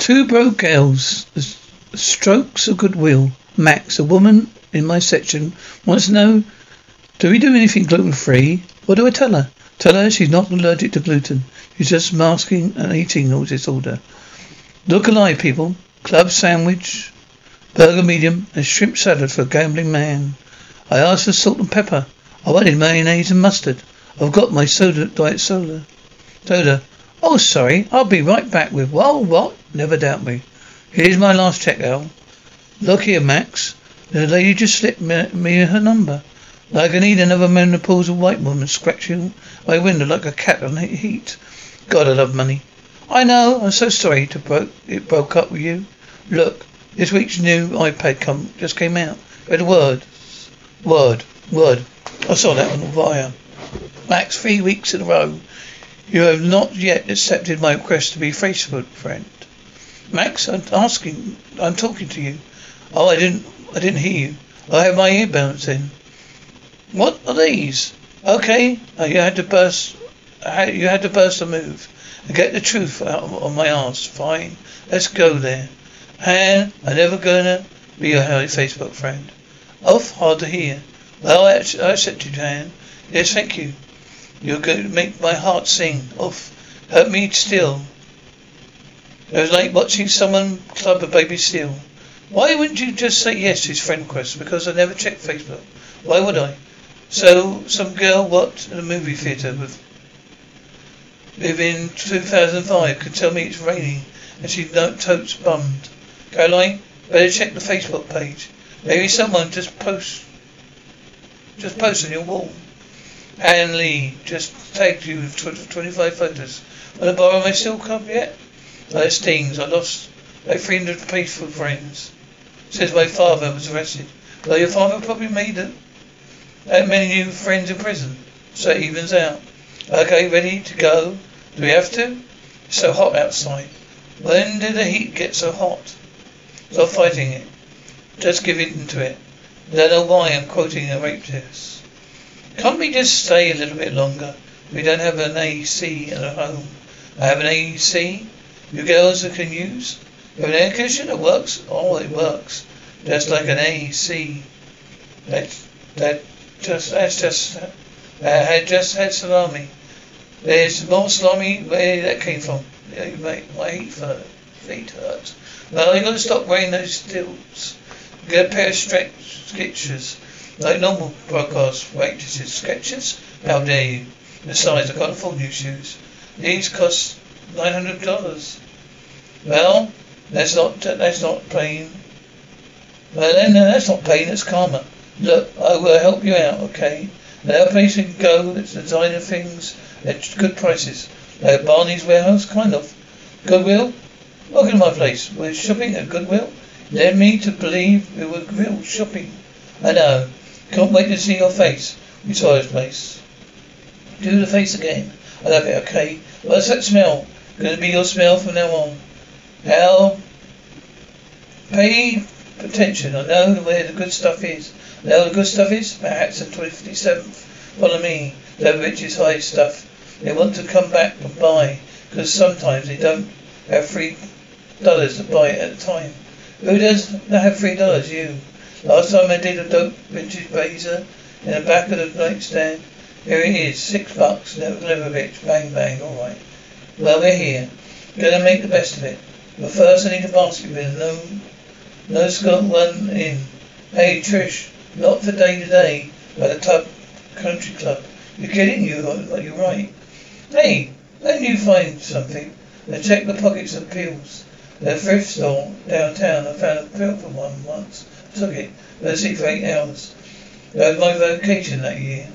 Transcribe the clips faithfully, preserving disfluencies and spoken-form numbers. Two broke elves, strokes of goodwill. Max, a woman in my section, wants to know, do we do anything gluten-free? What do I tell her? Tell her she's not allergic to gluten. She's just masking an eating disorder. Look alive, people. Club sandwich, burger medium, and shrimp salad for a gambling man. I asked for salt and pepper. I wanted mayonnaise and mustard. I've got my soda, diet soda. Soda. Oh, sorry. I'll be right back with, well, what? Never doubt me. Here's my last check, Al. Look here, Max. The lady just slipped me, me her number. Like I need another menopausal white woman scratching my window like a cat on heat. God, I love money. I know. I'm so sorry to broke, it broke up with you. Look, this week's new iPad come just came out. Read a word, word, word. I saw that on the wire. Max, three weeks in a row, you have not yet accepted my request to be Facebook friend. Max, I'm asking. I'm talking to you. Oh, I didn't. I didn't hear you. I have my earbuds in. What are these? Okay, oh, you had to burst. You had to burst a move. And get the truth out of my ass. Fine, let's go there. And I'm never gonna be your Facebook friend. Off, hard to hear. Well, I accepted you, Anne. Yes, thank you. You're going to make my heart sing. Off, hurt me still. It was like watching someone club a baby seal. Why wouldn't you just say yes to his friend request? Because I never checked Facebook. Why would I? So, some girl worked in a movie theatre with. Within two thousand five could tell me it's raining and she's no totes bummed. Caroline, better check the Facebook page. Maybe someone just post just post on your wall. Anne Lee just tagged you with twenty-five photos. Wanna borrow my silk cup yet? Oh, it stings. I lost my three hundred faithful friends. Says my father was arrested. Well, your father probably made it. That many new friends in prison. So it evens out. Okay, ready to go. Do we have to? It's so hot outside. When did the heat get so hot? Stop fighting it. Just give in to it. I don't know why I'm quoting a rape test. Can't we just stay a little bit longer? We don't have an A C at home. I have an A C. You girls that can use. You have an air conditioner that works? Oh, it works. Just like an A C. That, that, just, that's just, I had just had salami. There's more salami. Where that came from? You make my feet hurt. Well, you gotta stop wearing those stilts. Get a pair of stretch sketchers, like normal broadcast waitresses. Sketchers? How dare you? Besides, I can't afford new shoes. These cost nine hundred dollars. Well, that's not that's not pain. Well, then that's not pain. That's karma. Look, I will help you out. Okay. There are places you can go that's designer things at good prices. Like Barney's Warehouse, kind of. Goodwill? Welcome to my place. We're shopping at Goodwill. Led me to believe we were real shopping. I know. Can't wait to see your face. We saw this place. Do the face again. I love it, okay? What's that smell? Gonna be your smell from now on. Hell, pay attention. I know where the good stuff is. Now the good stuff is perhaps the twenty-seventh. Follow me. That rich is high stuff. They want to come back and buy because sometimes they don't have three dollars to buy at a time. Who doesn't have three dollars? You. Last time I did a dope vintage blazer in the back of the nightstand. Here it is, six bucks. Never, never, bitch. Bang, bang. All right. Well, we're here. Gonna make the best of it. But first, I need a basket with no, no got one in. Hey, Trish. Not for day to day, but a club, country club. You're kidding, you, you're right. Hey, then you find something. I checked the pockets of pills. At a thrift store downtown, I found a pill for one once. I took it, but I see for eight hours. That was my vocation that year.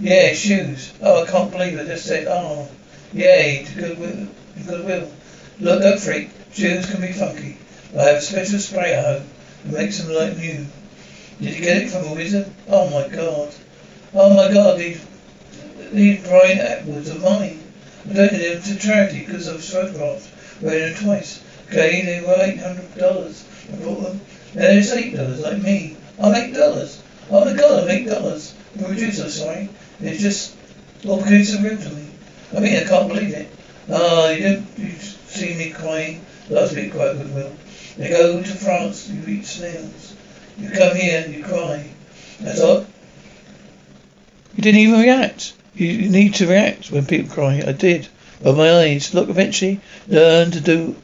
Yeah, shoes. Oh, I can't believe I just said, oh, yay, to Goodwill. Goodwill. Look, don't freak. Shoes can be funky. I have a special spray at home that makes them like new. Did you get it from a wizard? Oh my god. Oh my god, these, these Brian Atwoods are mine. I donated them to charity because I was photographed wearing them twice. Okay, they were eight hundred dollars. I bought them. Now they're just eight dollars, like me. I make dollars. Oh my god, I make dollars. The producer, sorry. It's just all because it's real to me. I mean, I can't believe it. Ah, oh, you don't you see me crying. Last week quite good will. You go to France, you eat snails. You come here and you cry. That's all. You didn't even react. You need to react when people cry. I did. But my eyes, look, eventually learn to do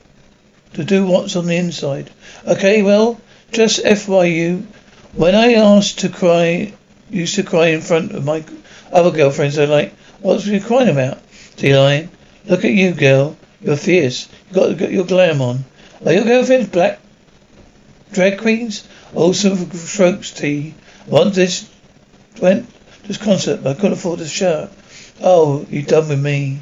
to do what's on the inside. Okay, well, just F Y U. When I asked to cry, used to cry in front of my other girlfriends, they're like, what's you crying about? D-line, look at you, girl. You're fierce. You've got, got your glam on. Are your girlfriends black drag queens? Also for strokes tea. Once this went to this concert, but I couldn't afford a shirt. Oh, you done with me.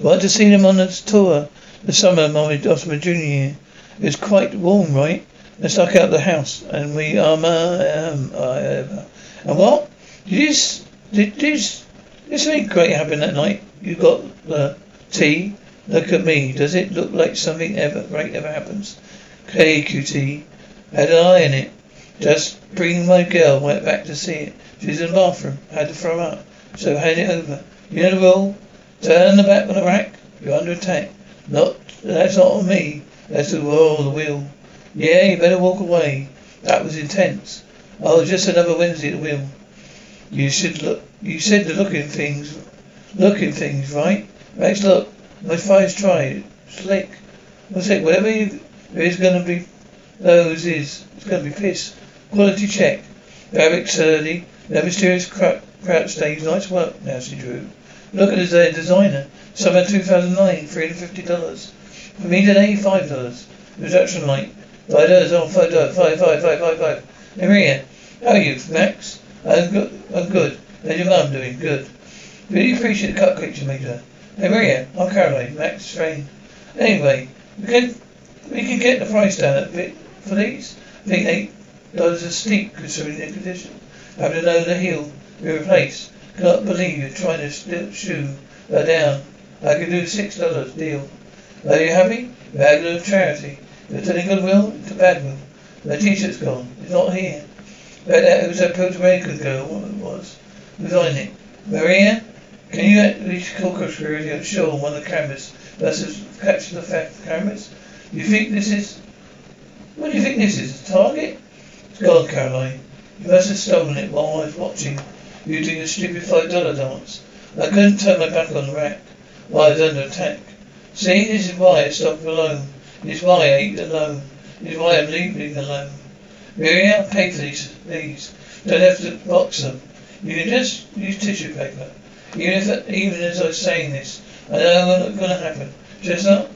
Wanted to see them on this tour the summer of my junior year. It was quite warm, right? They stuck out the house, and we um, uh, um uh, and what? Did you s- did you s- this ain't great happening that night? You got the tea. Look at me. Does it look like something ever great ever happens? K Q T had an eye in it. Just bring my girl. Went back to see it. She's in the bathroom. Had to throw up. So hand it over. You know the rule. Turn the back of the rack. You're under attack. Not that's not on me. That's the world, the wheel. Yeah, you better walk away. That was intense. Oh, just another Wednesday at the wheel. You should look. You said the looking things, looking things, right? Rex, look. My five's tried. Slick. What's it? Whatever you there is going to be, those is it's going to be piss. Quality check. Barrack surly. No mysterious crouch stage. Nice work, Nancy Drew. Look at his uh, designer. Summer two thousand nine, three hundred fifty dollars. For me today, five dollars. Reduction light. Five dollars on five dollars. Five, five, five, five, five. Maria, how are you, Max? I'm good. I'm good. How's your mum doing? Good. Really appreciate the cupcakes you made her. Hey Maria, I'm Caroline. Max train. Anyway, we can we can get the price down a bit for these. I think eight dollars is steep considering the condition. Having to know the heel we replace. Cannot believe you're trying to st- shoe her down. I can do six dollars deal. Are you happy? Bad little charity. You're turning goodwill to badwill. My t-shirt's gone. It's not here. But it was a Puerto Rican girl. What it was? Who's on it? Maria, can you at least call conspiracy on shore on one of the cameras versus capture the fact cameras? You think this is? What do you think this is? A target? It's gone, Caroline. You must have stolen it while I was watching. You do your stupid five dollar dance. I couldn't turn my back on the rack while I was under attack. See, this is why I stopped alone. This is why I ate alone. This is why I'm leaving alone. Maria, pay for these. These don't have to box them. You can just use tissue paper. Even if, even as I was saying this, I know it's not going to happen. Chestnut,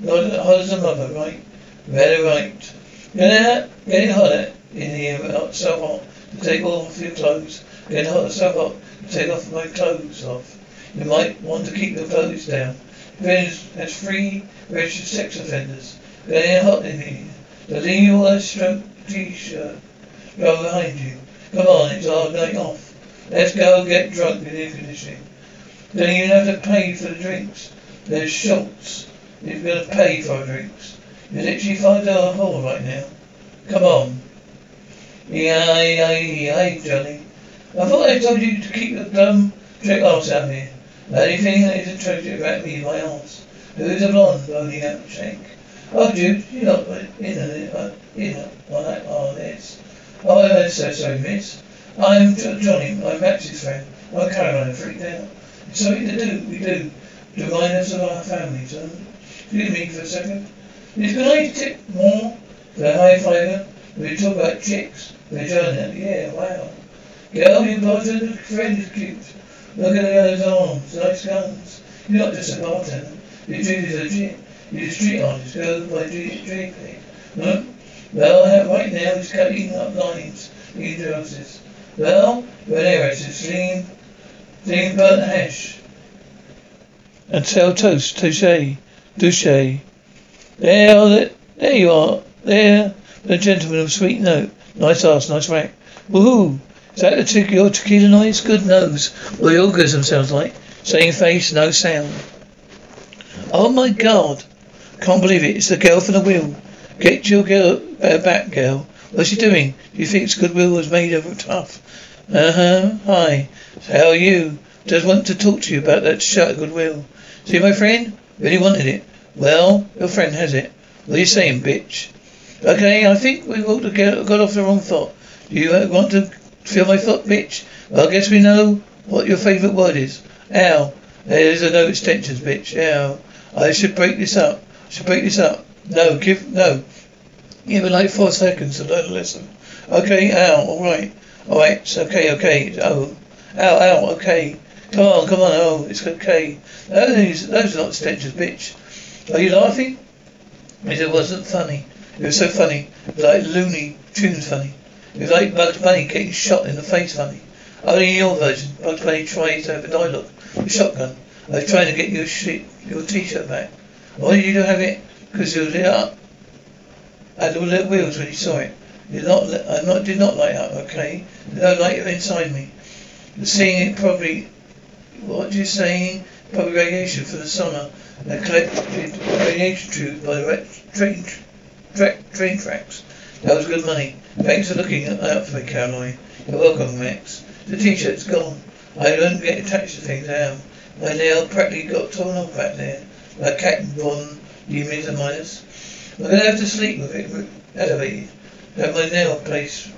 not hot as a mother, right? Better right. You know that? Getting hotter in here, not so hot to take off your clothes. Getting hotter, so hot to take off my clothes off. You might want to keep your clothes down. There's has three registered sex offenders. Getting hot in here. So leave your last stroke t-shirt right behind you. Come on, it's our night off. Let's go get drunk with air conditioning. Don't even have to pay for the drinks. There's Schultz. He's going to pay for drinks. You're literally five dollars hole right now. Come on. Yeah, yeah, yeah, Johnny. I thought I told you to keep your dumb trick arse out here. The only thing that is attractive about me is my arse. Who's a blonde bony out shank? Oh, dude, you're not in on that on this. Oh, I'm so sorry, miss. I'm Johnny, I'm Max's friend. I'm Caroline, freaked out. It's something to do, we do. Divine us of our families, huh? Excuse me for a second. It's good I tip more for a high fiver. We talk about chicks, we're Johnny. Yeah, wow. Girl, you bartender friend is cute. Look at the other's arms, nice guns. You're not just a bartender. You're treated as a chick. You're a street artist, go by J P. Huh? Well, right now he's cutting up lines into houses. Well, but anyway, it's just lean, lean burnt hash. And sell toast, touche, douche. There, the, there you are, there, the gentleman of sweet note. Nice ass, nice rack. Woohoo! Is that the te- your tequila noise? Good nose. What the orgasm sounds like. Same face, no sound. Oh my God. Can't believe it. It's the girl from the wheel. Get your girl uh, back, girl. What's she doing? Do you think it's goodwill was made of tough? Uh-huh. Hi. How are you? Just want to talk to you about that shirt, goodwill. See, my friend? Really wanted it. Well, your friend has it. What are you saying, bitch? Okay, I think we've all got off the wrong foot. Do you want to feel my foot, bitch? Well, I guess we know what your favourite word is. Ow. There's a no extensions, bitch. Ow. I should break this up. I should break this up. No, give, no. Give it like four seconds to learn a lesson. Okay, ow, alright. Alright, okay, okay. Oh, ow, ow, okay. Come on, come on, oh, it's okay. Those, those are not extensions, bitch. Are you laughing? It wasn't funny. It was so funny. It was like Looney Tunes funny. It was like Bugs Bunny getting shot in the face funny. Only in your version, Bugs Bunny tries to have a dialogue with a shotgun. I was trying to get your shit, your t-shirt back. Why did you have it? Because you lit up. I had all the wheels when you saw it. You're not, I not, did not light up, okay? There's no light inside me. You're seeing it probably, what you're saying, probably radiation for the summer. They collected radiation tubes by the train, tra train tracks. That was good money. Thanks for looking out for me, Caroline. You're welcome, Max. The t-shirt's gone. I don't get attached to things now. My nail practically got torn off back there. Like Captain Bond, you mean the miners? I'm going to have to sleep with it, elevated. That my nail place.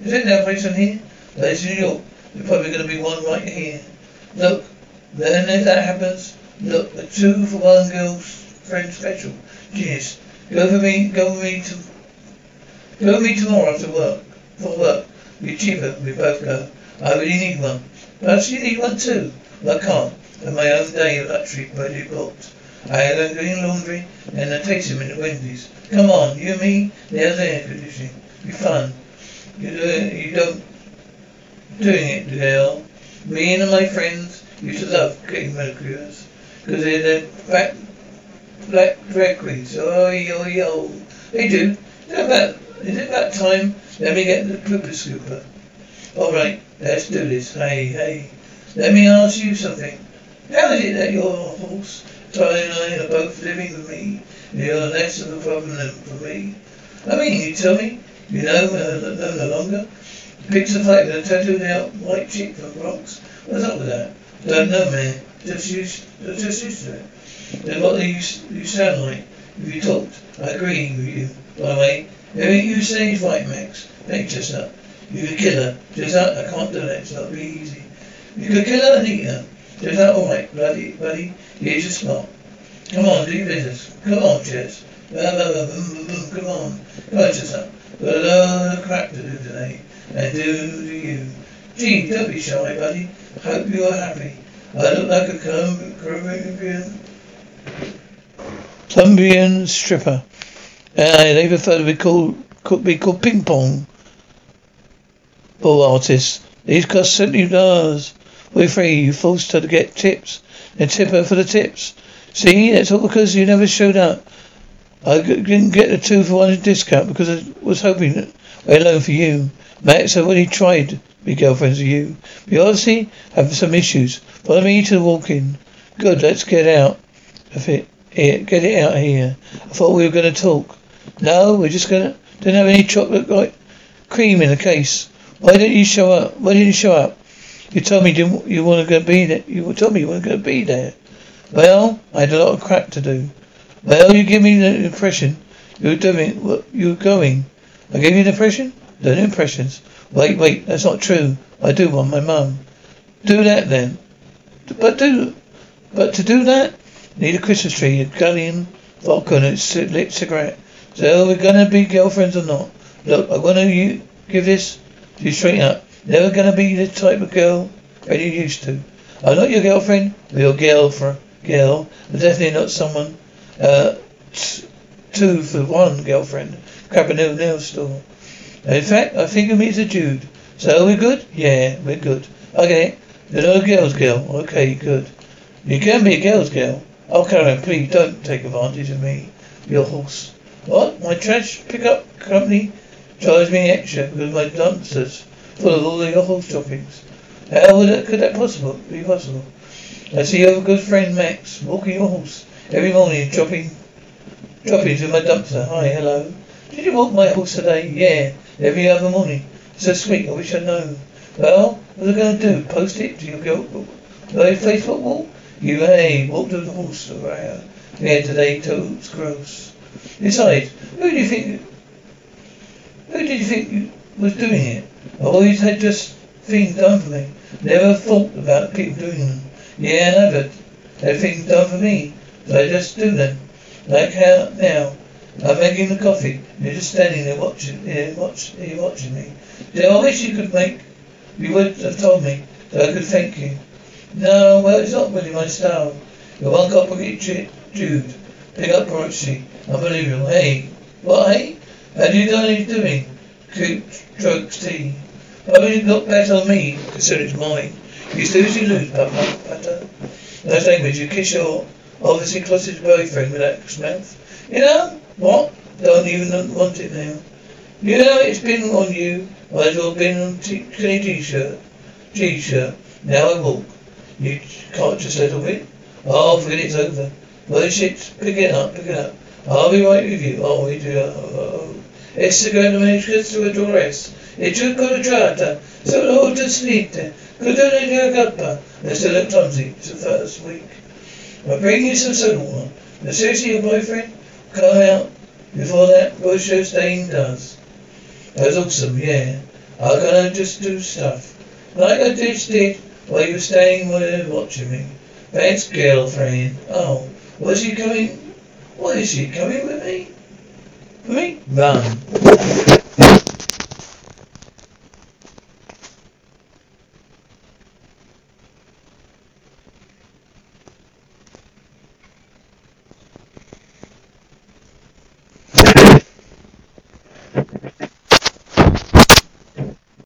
Is it nail place on here? That is New York. There's probably going to be one right here. Look, then if that happens, look, a two for one girl's friend special. Genius. Go for me, go with me to, go with me tomorrow after work, for work. It'll be cheaper, we both go. I really need one. But you need one too. But I can't. And my own day of luxury barely booked. I am doing laundry and I taste them in the Wendy's. Come on, you and me, there's air conditioning. Be fun. You do, you don't doing it, girl. Me and my friends used to love getting manicures because they're the black, black drag queens. Oh, yo, yo. They do. Is it about, is it about time? Let me get the pooper scooper. All right, let's do this. Hey, hey. Let me ask you something. How is it that your horse, Ty and I are both living with me? You're less of a problem than for me. I mean, you tell me. You know, uh, no, no longer. Picks a fight with a tattooed out white chick from Bronx. What's up with that? Don't know, man. Just used, just used to it. Then what do you, you sound like if you talked? I agree with you. By the way, everything you say is right, Max. Thanks, Chestnut. You could kill her. Chestnut, I can't do that. It's not really easy. You could kill her and eat her. Is that all right, buddy? Buddy, here's your spot. Come on, do your business. Come on, Chess. Come on, come on, Chestnut. Got a lot of crap to do today, and do to you. Gee, don't be shy, buddy. Hope you are happy. I look like a Colombian, Colombian stripper, and I, they prefer to be called could be called ping pong ball artists. These cost seventy dollars. We're free, you forced her to get tips, and tip her for the tips. See, that's all because you never showed up. I didn't get the two for one discount because I was hoping that we're alone for you. Max, I've already tried to be girlfriends with you. We obviously have some issues. Follow me to the walk-in. Good, let's get out of it. Here, get it out of here. I thought we were going to talk. No, we're just going to... Don't have any chocolate like cream in the case. Why didn't you show up? Why didn't you show up? You told me you, you weren't going to be there. You told me you weren't going to be there. Well, I had a lot of crap to do. Well, you give me the impression you were doing what you were going. I gave you an impression? No impressions. Wait, wait, that's not true. I do want my mum. Do that then. But do, but to do that, need a Christmas tree, a galleon, vodka, and a lit cigarette. So we're gonna be girlfriends or not? Look, I want you give this to you straight up. Never gonna be the type of girl that you used to. I'm not your girlfriend, or your girl for girl. I'm definitely not someone uh t two for one girlfriend. Crap a new nail store. In fact, I think it means a Jude. So we're good? Yeah, we're good. Okay. You're not a girl's girl. Okay, good. You can be a girl's girl. Oh, Karen, please don't take advantage of me. Your horse. What? My trash pickup company charged me extra because my dumpsters full of all your horse toppings. How would that, could that possible be possible? I see your good friend Max walking your horse every morning, dropping droppings in my dumpster. Hi, hello. Did you walk my horse today? Yeah, every other morning. So sweet. I wish I'd known. Well, what are you going to do? Post it to your girl, your Facebook wall? You hey, walked the horse around. Yeah, today too. It's gross. Besides, who do you think who did you think was doing it? I always had just things done for me. Never thought about people doing them. Yeah, and I've had things done for me, so I just do them. Like how now, I'm making the coffee, and you're just standing there watching, here, watch, here watching me. Yeah, I wish you could make, you would have told me, so I could thank you. No, well, it's not really my style. The one cop will get Jude. Pick up Broxy. Unbelievable. Hey, what, hey? How do you know what he's doing? Cook, drugs, tea. Why would you look better on me, considering it's mine? You snoozy lose, papa, butter. Nice language. You kiss your obviously closeted boyfriend with that mouth. You know? What? Don't even want it now. You know, it's been on you. Might as well have been on t- skinny t-shirt. T-shirt. Now I walk. You can't just settle it. Oh, forget it's over. Well, shit, pick it up, pick it up. I'll be right with you. Oh, we do. Oh, it's the going to manage to address. It should go to charter. So it all just sleep there. Good day, dear Gubba. I still look clumsy. It's the first week. I'll bring you some soda water. But seriously, your boyfriend? Come out before that bush show stain does. That's awesome, yeah. I'm gonna just do stuff. Like I just did while you were staying there watching me. Thanks, girlfriend. Oh, was she coming? What is she coming with me? For me? Run.